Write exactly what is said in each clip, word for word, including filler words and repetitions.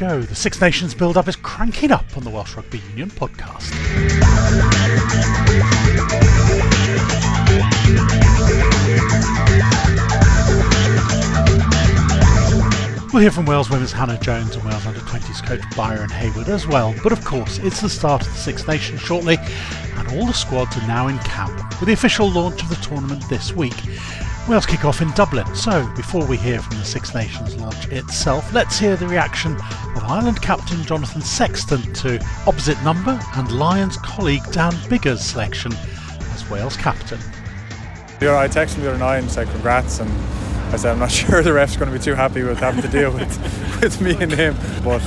go. The Six Nations build-up is cranking up on the Welsh Rugby Union podcast. We'll hear from Wales women's Hannah Jones and Wales under twenties coach Byron Hayward as well. But of course, it's the start of the Six Nations shortly, and all the squads are now in camp, with the official launch of the tournament this week. Wales kick off in Dublin, so before we hear from the Six Nations launch itself, let's hear the reaction of Ireland captain Jonathan Sexton to opposite number and Lions colleague Dan Biggar's selection as Wales captain. Yeah, I texted him the other night and said congrats, and I said I'm not sure the ref's going to be too happy with having to deal with, with me and him, but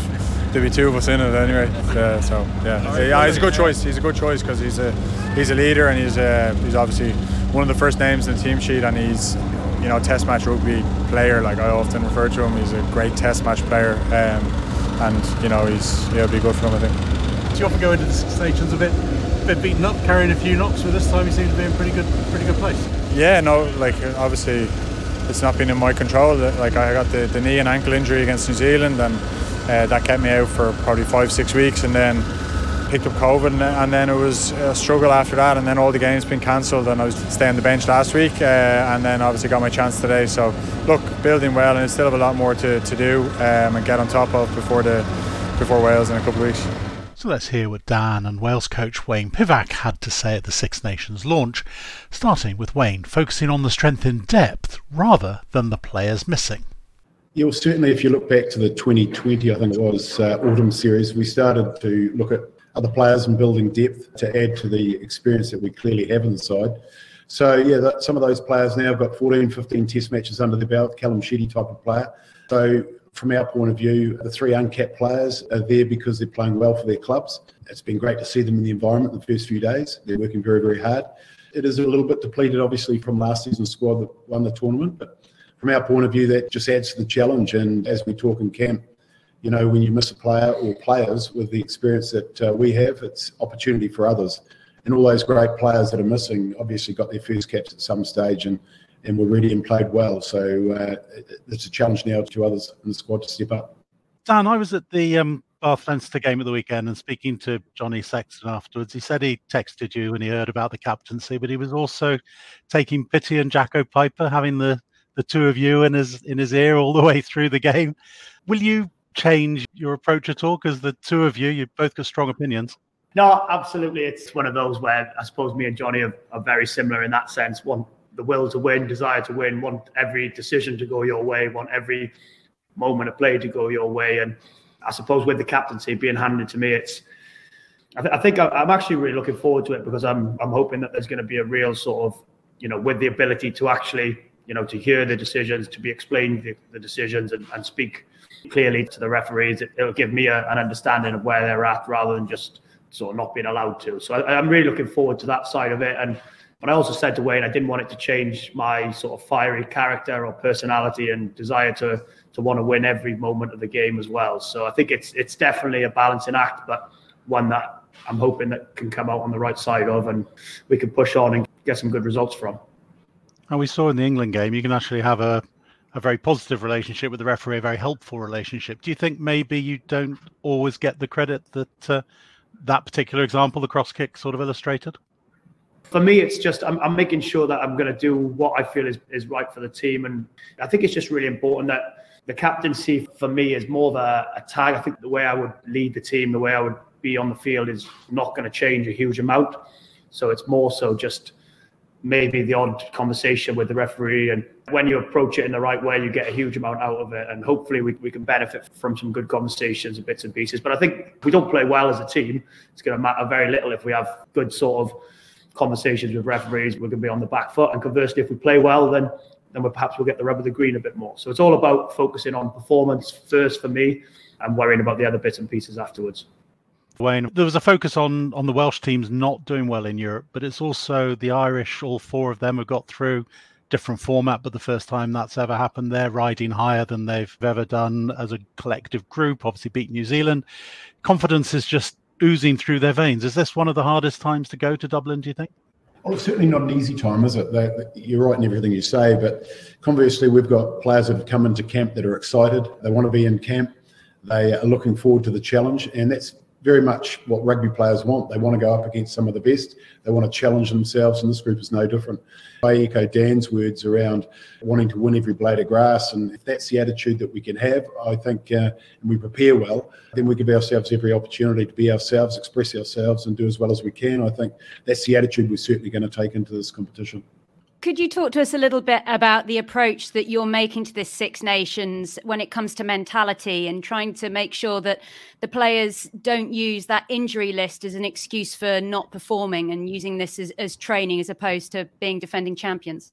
there'll be two of us in it anyway. Uh, so yeah. yeah, he's a good choice. He's a good choice because he's a he's a leader, and he's a, he's obviously one of the first names in the team sheet, and he's, you know, Test match rugby player. Like I often refer to him, he's a great Test match player, um, and you know he's yeah, it'll be good for him, I think. Do you often go into the Six Nations a bit, a bit beaten up, carrying a few knocks, but this time he seems to be in pretty good, pretty good place? Yeah, no, like obviously it's not been in my control. Like I got the, the knee and ankle injury against New Zealand, and Uh, that kept me out for probably five, six weeks, and then picked up COVID, and, and then it was a struggle after that, and then all the games been cancelled, and I was staying on the bench last week, uh, and then obviously got my chance today. So look, building well, and I still have a lot more to, to do um, and get on top of before the before Wales in a couple of weeks. So let's hear what Dan and Wales coach Wayne Pivac had to say at the Six Nations launch, starting with Wayne focusing on the strength in depth rather than the players missing. Yeah, well, certainly if you look back to the twenty twenty, I think it was, uh, Autumn Series, we started to look at other players and building depth to add to the experience that we clearly have in the side. So, yeah, that, some of those players now have got fourteen, fifteen Test matches under their belt, Callum Shetty type of player. So, from our point of view, the three uncapped players are there because they're playing well for their clubs. It's been great to see them in the environment the first few days. They're working very, very hard. It is a little bit depleted, obviously, from last season's squad that won the tournament, but from our point of view, that just adds to the challenge. And as we talk in camp, you know, when you miss a player or players with the experience that uh, we have, it's opportunity for others. And all those great players that are missing obviously got their first caps at some stage and, and were ready and played well. So uh, it's a challenge now to others in the squad to step up. Dan, I was at the um, Bath Leinster game of the weekend, and speaking to Johnny Sexton afterwards, he said he texted you and he heard about the captaincy, but he was also taking pity on Jacko Piper, having the the two of you in his in his ear all the way through the game. Will you change your approach at all? Because the two of you, you've both got strong opinions. No, absolutely. It's one of those where I suppose me and Johnny are, are very similar in that sense. One, the will to win, desire to win, want every decision to go your way, want every moment of play to go your way. And I suppose with the captaincy being handed to me, it's I, th- I think I'm actually really looking forward to it, because I'm I'm hoping that there's going to be a real sort of, you know, with the ability to actually, you know, to hear the decisions, to be explained the, the decisions and, and speak clearly to the referees. It, it'll give me a, an understanding of where they're at rather than just sort of not being allowed to. So I, I'm really looking forward to that side of it. And but I also said to Wayne, I didn't want it to change my sort of fiery character or personality and desire to to want to win every moment of the game as well. So I think it's it's definitely a balancing act, but one that I'm hoping that can come out on the right side of, and we can push on and get some good results from. And we saw in the England game, you can actually have a, a very positive relationship with the referee, a very helpful relationship. Do you think maybe you don't always get the credit that uh, that particular example, the cross kick, sort of illustrated? For me, it's just I'm, I'm making sure that I'm going to do what I feel is, is right for the team. And I think it's just really important that the captaincy for me is more of a, a tag. I think the way I would lead the team, the way I would be on the field is not going to change a huge amount. So it's more so just maybe the odd conversation with the referee, and when you approach it in the right way, you get a huge amount out of it, and hopefully we, we can benefit from some good conversations and bits and pieces. But I think if we don't play well as a team, it's going to matter very little. If we have good sort of conversations with referees, we're going to be on the back foot, and conversely, if we play well, then then we'll perhaps we'll get the rub of the green a bit more. So it's all about focusing on performance first for me, and worrying about the other bits and pieces afterwards. Wayne, there was a focus on, on the Welsh teams not doing well in Europe, but it's also the Irish, all four of them have got through, different format, but the first time that's ever happened. They're riding higher than they've ever done as a collective group, obviously beat New Zealand. Confidence is just oozing through their veins. Is this one of the hardest times to go to Dublin, do you think? Well, it's certainly not an easy time, is it? They, you're right in everything you say, but conversely, we've got players that have come into camp that are excited. They want to be in camp. They are looking forward to the challenge, and that's very much what rugby players want. They want to go up against some of the best. They want to challenge themselves, and this group is no different. I echo Dan's words around wanting to win every blade of grass, and if that's the attitude that we can have, I think, uh, and we prepare well, then we give ourselves every opportunity to be ourselves, express ourselves, and do as well as we can. I think that's the attitude we're certainly going to take into this competition. Could you talk to us a little bit about the approach that you're making to this Six Nations when it comes to mentality and trying to make sure that the players don't use that injury list as an excuse for not performing and using this as, as training as opposed to being defending champions?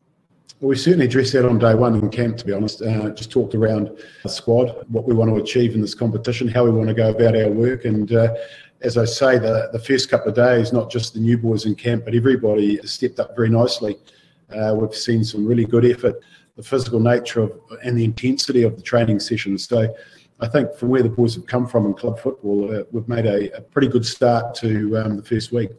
Well, we certainly addressed that on day one in camp, to be honest. Uh, just talked around the squad, what we want to achieve in this competition, how we want to go about our work. And uh, as I say, the, the first couple of days, not just the new boys in camp, but everybody stepped up very nicely. Uh, we've seen some really good effort, the physical nature of, and the intensity of the training sessions. So I think from where the boys have come from in club football, uh, we've made a, a pretty good start to um, the first week.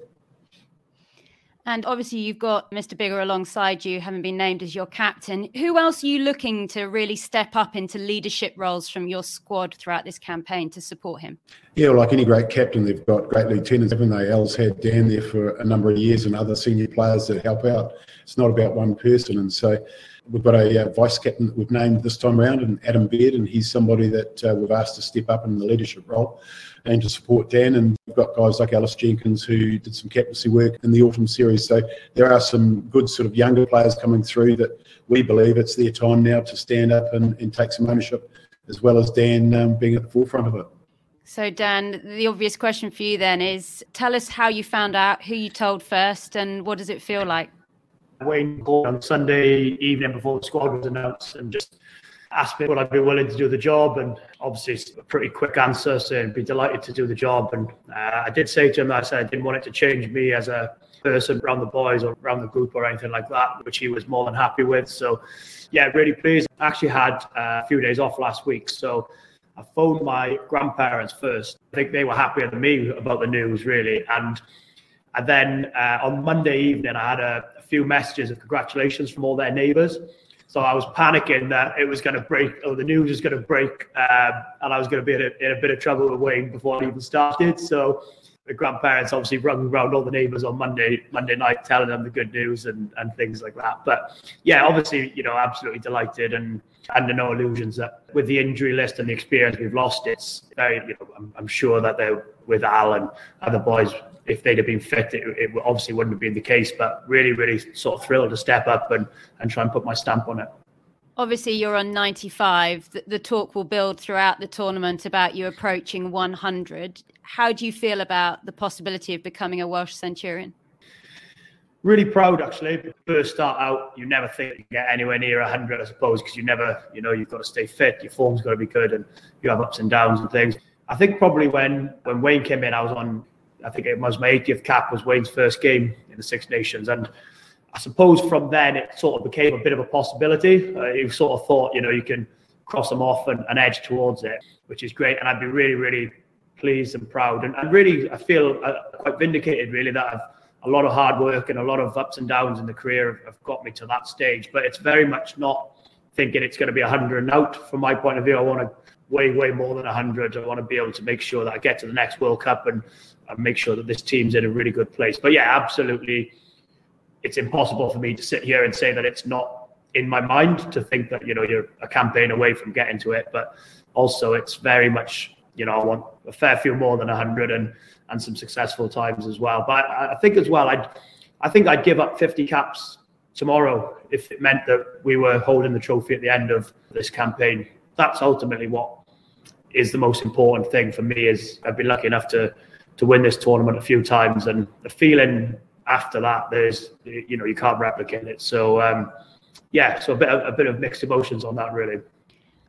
And obviously you've got Mister Biggar alongside you, having been named as your captain. Who else are you looking to really step up into leadership roles from your squad throughout this campaign to support him? Yeah, well, like any great captain, they've got great lieutenants, haven't they? Al's had Dan there for a number of years and other senior players that help out. It's not about one person. And so we've got a uh, vice-captain that we've named this time around, and Adam Beard, and he's somebody that uh, we've asked to step up in the leadership role and to support Dan. And we've got guys like Alice Jenkins, who did some captaincy work in the autumn series. So there are some good sort of younger players coming through that we believe it's their time now to stand up and, and take some ownership, as well as Dan um, being at the forefront of it. So, Dan, the obvious question for you then is, tell us how you found out, who you told first, and what does it feel like? Wayne called on Sunday evening before the squad was announced and just asked me would I be willing to do the job, and obviously it's a pretty quick answer, so I'd be delighted to do the job. And uh, I did say to him that I said I didn't want it to change me as a person around the boys or around the group or anything like that, which he was more than happy with. So yeah, really pleased. I actually had a few days off last week, so I phoned my grandparents first. I think they were happier than me about the news, really. And And then uh, on Monday evening, I had a, a few messages of congratulations from all their neighbours. So I was panicking that it was going to break, or the news was going to break, um, and I was going to be in a, in a bit of trouble with Wayne before it even started. So the grandparents obviously rung around all the neighbours on Monday Monday night, telling them the good news and, and things like that. But yeah, obviously, you know, absolutely delighted and under no illusions that with the injury list and the experience we've lost, it's very, you know, I'm, I'm sure that they're with Al and other boys. If they'd have been fit, it, it obviously wouldn't have been the case, but really, really sort of thrilled to step up and, and try and put my stamp on it. Obviously, you're on ninety-five. The, the talk will build throughout the tournament about you approaching one hundred. How do you feel about the possibility of becoming a Welsh Centurion? Really proud, actually. First start out, you never think you get anywhere near one hundred, I suppose, because you never, you know, you've got to stay fit, your form's got to be good, and you have ups and downs and things. I think probably when, when Wayne came in, I was on... I think it was my eightieth cap, was Wayne's first game in the Six Nations. And I suppose from then it sort of became a bit of a possibility. Uh, you sort of thought, you know, you can cross them off and, and edge towards it, which is great. And I'd be really, really pleased and proud. And, and really, I feel uh, quite vindicated, really, that I've, a lot of hard work and a lot of ups and downs in the career have, have got me to that stage. But it's very much not thinking it's going to be one hundred and out. From my point of view, I want to way, way more than one hundred. I want to be able to make sure that I get to the next World Cup and, and make sure that this team's in a really good place. But yeah, absolutely, it's impossible for me to sit here and say that it's not in my mind to think that, you know, you're a campaign away from getting to it. But also it's very much, you know, I want a fair few more than one hundred and, and some successful times as well. But I, I think as well, I'd, I think I'd give up fifty caps tomorrow if it meant that we were holding the trophy at the end of this campaign. That's ultimately what is the most important thing for me. Is I've been lucky enough to to win this tournament a few times, and the feeling after that, there's, you know, you can't replicate it. So um, yeah, so a bit of, a bit of mixed emotions on that, really.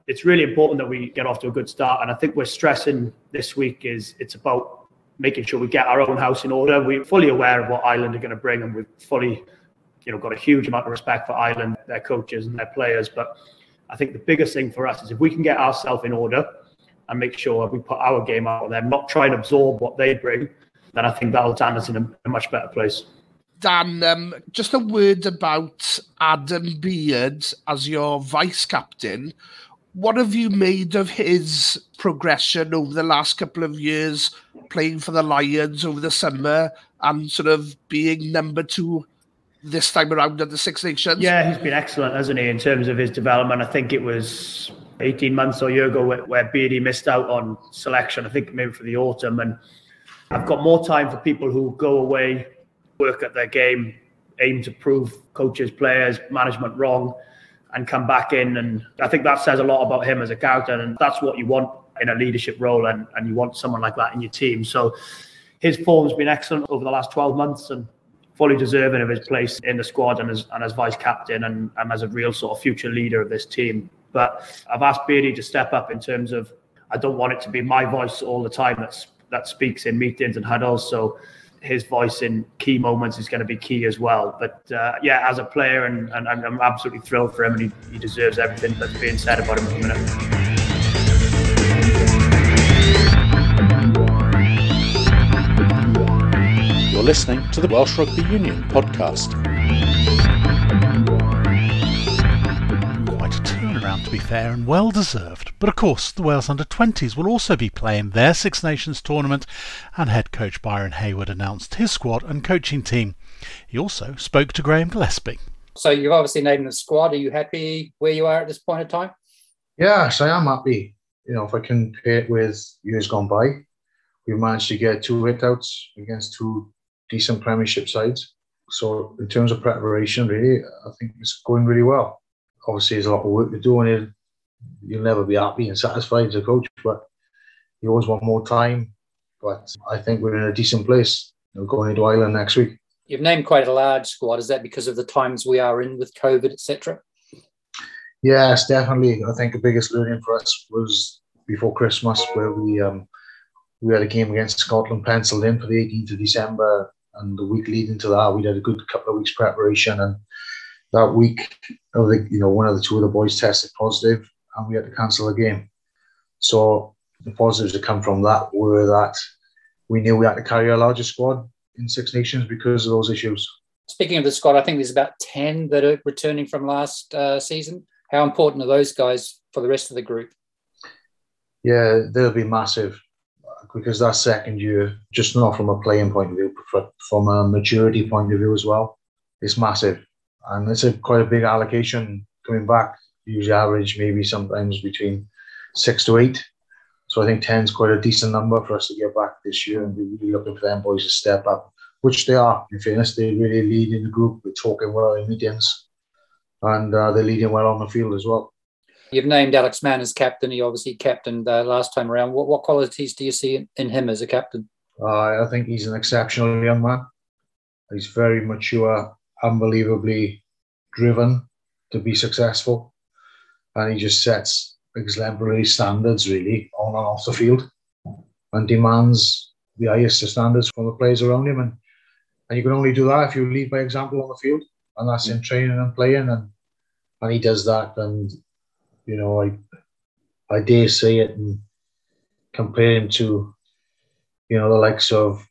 It's really important that we get off to a good start, and I think we're stressing this week is it's about making sure we get our own house in order. We're fully aware of what Ireland are going to bring, and we've fully, you know, got a huge amount of respect for Ireland, their coaches and their players. But I think the biggest thing for us is if we can get ourselves in order and make sure we put our game out there, not try and absorb what they bring, then I think that'll land us in a, a much better place. Dan, um, just a word about Adam Beard as your vice-captain. what have you made of his progression over the last couple of years, playing for the Lions over the summer and sort of being number two this time around at the Six Nations? Yeah, he's been excellent, hasn't he, in terms of his development. I think it was eighteen months or a year ago where, where Beardy missed out on selection, I think maybe for the autumn. And I've got more time for people who go away, work at their game, aim to prove coaches, players, management wrong, and come back in. And I think that says a lot about him as a character, and that's what you want in a leadership role, and, and you want someone like that in your team. So his form's been excellent over the last twelve months and fully deserving of his place in the squad and as and as vice-captain and, and as a real sort of future leader of this team. But I've asked Beardy to step up in terms of, I don't want it to be my voice all the time that's, that speaks in meetings and huddles, so his voice in key moments is going to be key as well. But uh, yeah, as a player, and, and I'm absolutely thrilled for him, and he, he deserves everything that's being said about him at the minute. You're listening to the Welsh Rugby Union podcast. Quite a turnaround, to be fair, and well deserved. But of course, the Wales under twenties will also be playing their Six Nations tournament, and head coach Byron Hayward announced his squad and coaching team. He also spoke to Graham Gillespie. So you've obviously named the squad. Are you happy where you are at this point in time? Yes, I am happy. You know, if I compare it with years gone by, we've managed to get two hit-outs against two decent premiership sides. So in terms of preparation, really, I think it's going really well. Obviously, there's a lot of work to do, and you'll never be happy and satisfied as a coach, but you always want more time. But I think we're in a decent place. We're going into Ireland next week. You've named quite a large squad. Is that because of the times we are in with COVID, et cetera? Yes, definitely. I think the biggest learning for us was before Christmas, where we um, we had a game against Scotland penciled in for the eighteenth of December, and the week leading to that, we had a good couple of weeks preparation. And that week, you know, one of the two of the boys tested positive, and we had to cancel the game. So the positives that come from that were that we knew we had to carry a larger squad in Six Nations because of those issues. Speaking of the squad, I think there's about ten that are returning from last uh, season. How important are those guys for the rest of the group? Yeah, they'll be massive, because that second year, just not from a playing point of view, but from a maturity point of view as well, it's massive. And it's a quite a big allocation coming back. Usually average maybe sometimes between six to eight. So I think ten is quite a decent number for us to get back this year, and we're really looking for them boys to step up, which they are. In fairness, they really lead in the group. They're talking well in meetings, and uh, they're leading well on the field as well. You've named Alex Mann as captain. He obviously captained uh, last time around. What, what qualities do you see in, in him as a captain? Uh, I think he's an exceptional young man. He's very mature, unbelievably driven to be successful, and he just sets exemplary standards really on and off the field, and demands the highest of standards from the players around him, and, and you can only do that if you lead by example on the field, and that's in training and playing, and and he does that. And you know, I I dare say it and compare him to, you know, the likes of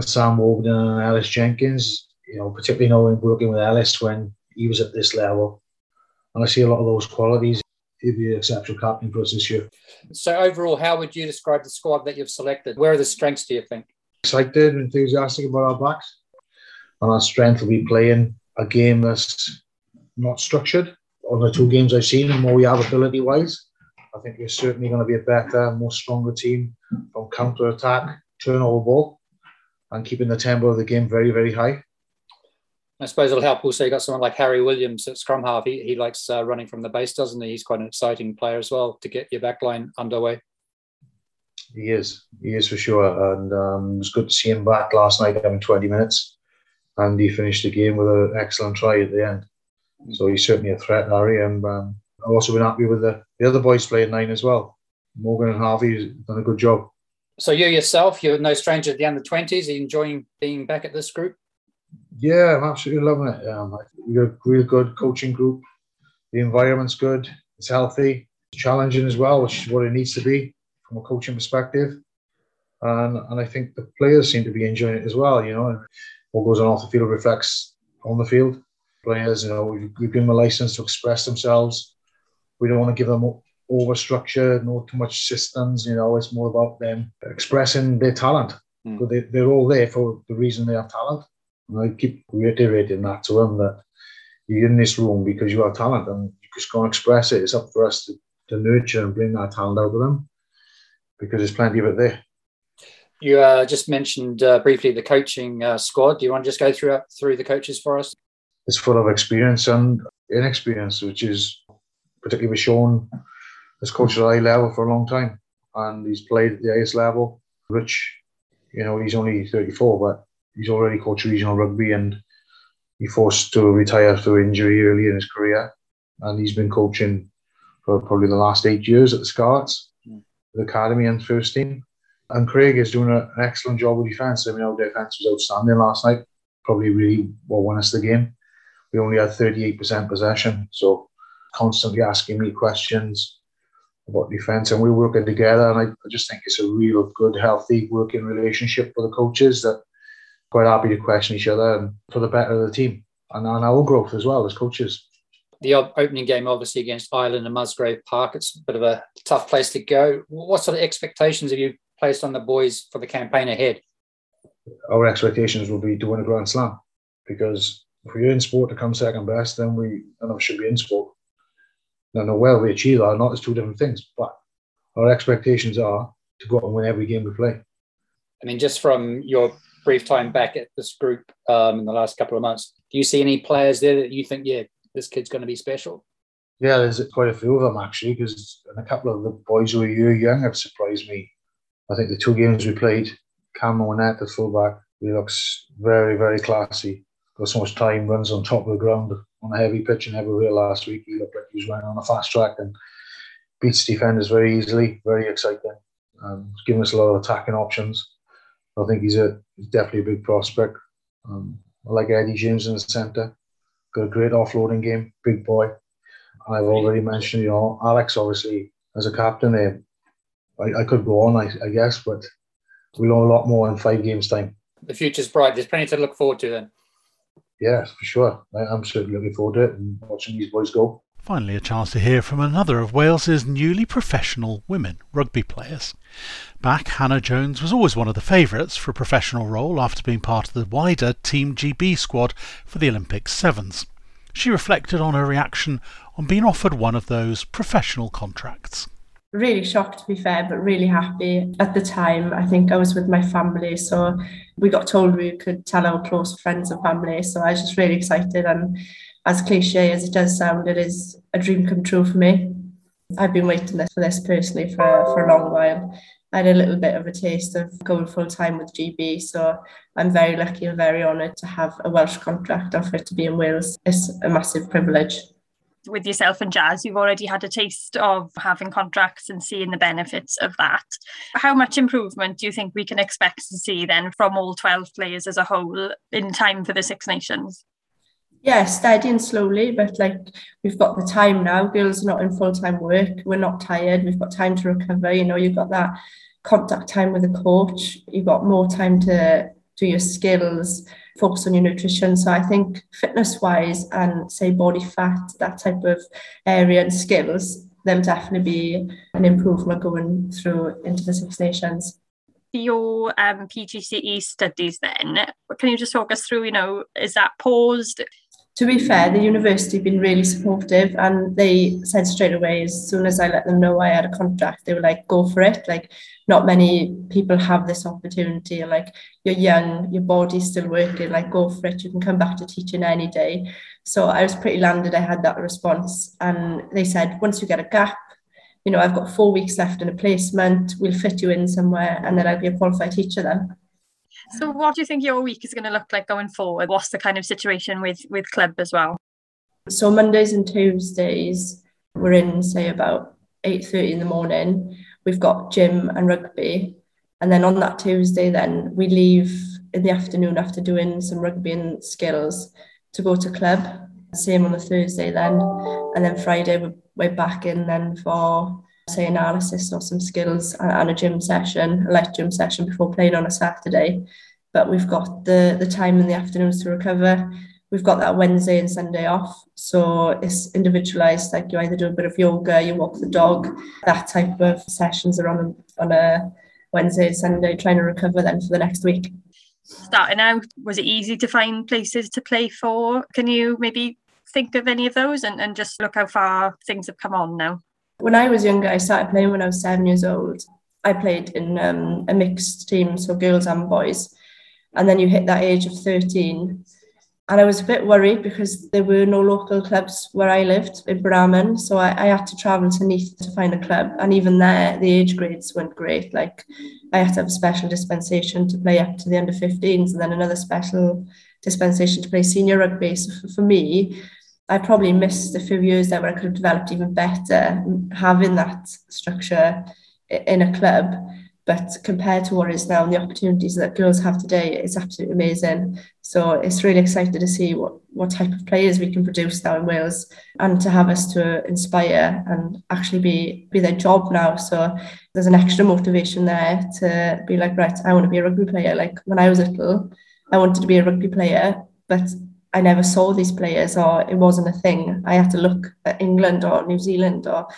Sam Wobden and Alice Jenkins, you know, particularly knowing working with Ellis when he was at this level, and I see a lot of those qualities. He'd be an exceptional captain for us this year. So overall, how would you describe the squad that you've selected? Where are the strengths, do you think? Excited and enthusiastic about our backs. And our strength will be playing a game that's not structured. On the two games I've seen, the more we have ability-wise, I think we're certainly going to be a better, more stronger team from counter-attack, turnover ball, and keeping the tempo of the game very, very high. I suppose it'll help also you've got someone like Harry Williams at scrum half. He, he likes uh, running from the base, doesn't he? He's quite an exciting player as well to get your back line underway. He is. He is for sure. And um, it was good to see him back last night having twenty minutes. And he finished the game with an excellent try at the end. So he's certainly a threat, Harry. And um, I've also been happy with the, the other boys playing nine as well. Morgan and Harvey have done a good job. So you yourself, you're no stranger at the under twenties. Are you enjoying being back at this group? Yeah, I'm absolutely loving it. Um, we've got a really good coaching group. The environment's good. It's healthy. It's challenging as well, which is what it needs to be from a coaching perspective. And and I think the players seem to be enjoying it as well. You know, what goes on off the field reflects on the field. Players, you know, we've given them a license to express themselves we don't want to give them over structure, not too much systems. You know, it's more about them expressing their talent. Mm. So they, they're all there for the reason they have talent. And I keep reiterating that to them, that you're in this room because you have talent and you just can't express it. It's up for us to, to nurture and bring that talent out of them, because there's plenty of it there. You uh, just mentioned uh, briefly the coaching uh, squad. Do you want to just go through through the coaches for us? It's full of experience and inexperience, which is particularly with Sean, has coached at a high level for a long time, and he's played at the highest level. Rich, you know, he's only thirty-four, but he's already coached regional rugby, and he forced to retire through injury early in his career, and he's been coaching for probably the last eight years at the Scarts, the academy and first team. And Craig is doing a, an excellent job with defence. I mean, our defence was outstanding last night. Probably really what won us the game. We only had thirty-eight percent possession, so constantly asking me questions about defence, and we're working together. And I, I just think it's a real good, healthy working relationship with the coaches, that quite happy to question each other and for the better of the team and, and our growth as well as coaches. The opening game, obviously, against Ireland and Musgrave Park, it's a bit of a tough place to go. What sort of expectations have you placed on the boys for the campaign ahead? Our expectations will be to win a Grand Slam, because if we're in sport to come second best, then we and should be in sport. Now, whether we achieve that or not, it's two different things, but our expectations are to go out and win every game we play. I mean, just from your brief time back at this group um, in the last couple of months, do you see any players there that you think, yeah, this kid's going to be special? Yeah, there's quite a few of them, actually, because a couple of the boys who are year young have surprised me. I think the two games we played, Cameron at the fullback, he looks very, very classy. Got so much time, runs on top of the ground on a heavy pitch and everywhere last week. He looked like he was running on a fast track and beats defenders very easily. Very exciting. Um, he's given us a lot of attacking options. I think he's a he's definitely a big prospect. Um, I like Eddie James in the centre. Got a great offloading game. Big boy. I've already mentioned, you know, Alex, obviously, as a captain there. I, I could go on, I, I guess, but we know a lot more in five games' time. The future's bright. There's plenty to look forward to then. Yeah, for sure. I'm certainly looking forward to it and watching these boys go. Finally, a chance to hear from another of Wales's newly professional women rugby players. Back, Hannah Jones was always one of the favourites for a professional role after being part of the wider Team G B squad for the Olympic Sevens. She reflected on her reaction on being offered one of those professional contracts. Really shocked, to be fair, but really happy. At the time, I think I was with my family, so we got told we could tell our close friends and family, so I was just really excited, and as cliche as it does sound, it is a dream come true for me. I've been waiting for this personally for, for a long while. I had a little bit of a taste of going full-time with G B, so I'm very lucky and very honoured to have a Welsh contract offered to be in Wales. It's a massive privilege. With yourself and Jazz, you've already had a taste of having contracts and seeing the benefits of that. How much improvement do you think we can expect to see then from all twelve players as a whole in time for the Six Nations? Yeah, steady and slowly, but like we've got the time now. Girls are not in full-time work. We're not tired. We've got time to recover. You know, you've got that contact time with the coach. You've got more time to do your skills, focus on your nutrition. So I think fitness-wise and, say, body fat, that type of area and skills, there'll definitely be an improvement going through into the Six Nations. Your um, P G C E studies then, can you just talk us through, you know, is that paused? To be fair, the university have been really supportive, and they said straight away, as soon as I let them know I had a contract, they were like, go for it. Like, not many people have this opportunity. And like, you're young, your body's still working, like, go for it. You can come back to teaching any day. So I was pretty landed I had that response. And they said, once you get a gap, you know, I've got four weeks left in a placement, we'll fit you in somewhere, and then I'll be a qualified teacher then. So what do you think your week is going to look like going forward? What's the kind of situation with, with club as well? So Mondays and Tuesdays, we're in, say, about eight thirty in the morning. We've got gym and rugby. And then on that Tuesday, then we leave in the afternoon after doing some rugby and skills to go to club. Same on the Thursday then. And then Friday, we're, we're back in then for, say, analysis or some skills and a gym session, a light gym session before playing on a Saturday. But we've got the the time in the afternoons to recover. we've got that Wednesday and Sunday off. So it's individualised, like you either do a bit of yoga, you walk the dog, that type of sessions are on, on a Wednesday and Sunday, trying to recover then for the next week. Starting out, was it easy to find places to play for? Can you maybe think of any of those and, and just look how far things have come on now? When I was younger, I started playing when I was seven years old. I played in um, a mixed team, so girls and boys. And then you hit that age of thirteen. And I was a bit worried because there were no local clubs where I lived in Brahman. So I, I had to travel to Neath to find a club. And even there, the age grades weren't great. Like, I had to have a special dispensation to play up to the under fifteens and then another special dispensation to play senior rugby. So for, for me, I probably missed a few years there where I could have developed even better having that structure in a club. But compared to what is now and the opportunities that girls have today, it's absolutely amazing. So it's really exciting to see what, what type of players we can produce now in Wales, and to have us to inspire and actually be, be their job now. So there's an extra motivation there to be like, right, I want to be a rugby player. Like, when I was little, I wanted to be a rugby player, but I never saw these players, or it wasn't a thing. I had to look at England or New Zealand or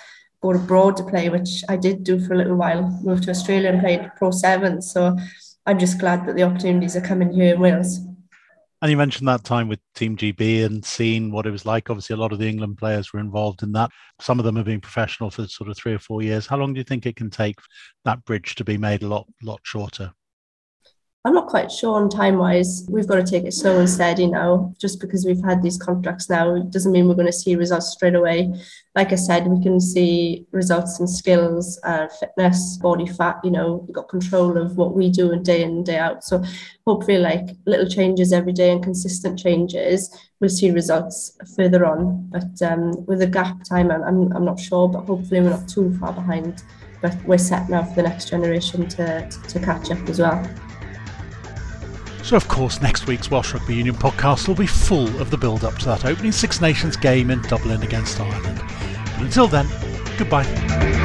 go abroad to play, which I did do for a little while, moved to Australia and played Pro Seven. So I'm just glad that the opportunities are coming here in Wales. And you mentioned that time with Team G B and seeing what it was like. Obviously, a lot of the England players were involved in that. Some of them have been professional for sort of three or four years. How long do you think it can take that bridge to be made a lot, lot shorter? I'm not quite sure on time-wise. We've got to take it slow and steady now. Just because we've had these contracts now doesn't mean we're going to see results straight away. Like I said, we can see results in skills, uh, fitness, body fat. You know, we've got control of what we do and day in and day out. So hopefully, like, little changes every day and consistent changes, we'll see results further on. But um, with the gap time, I'm, I'm not sure, but hopefully we're not too far behind. But we're set now for the next generation to, to, to catch up as well. So, of course, next week's Welsh Rugby Union podcast will be full of the build-up to that opening Six Nations game in Dublin against Ireland. But until then, goodbye.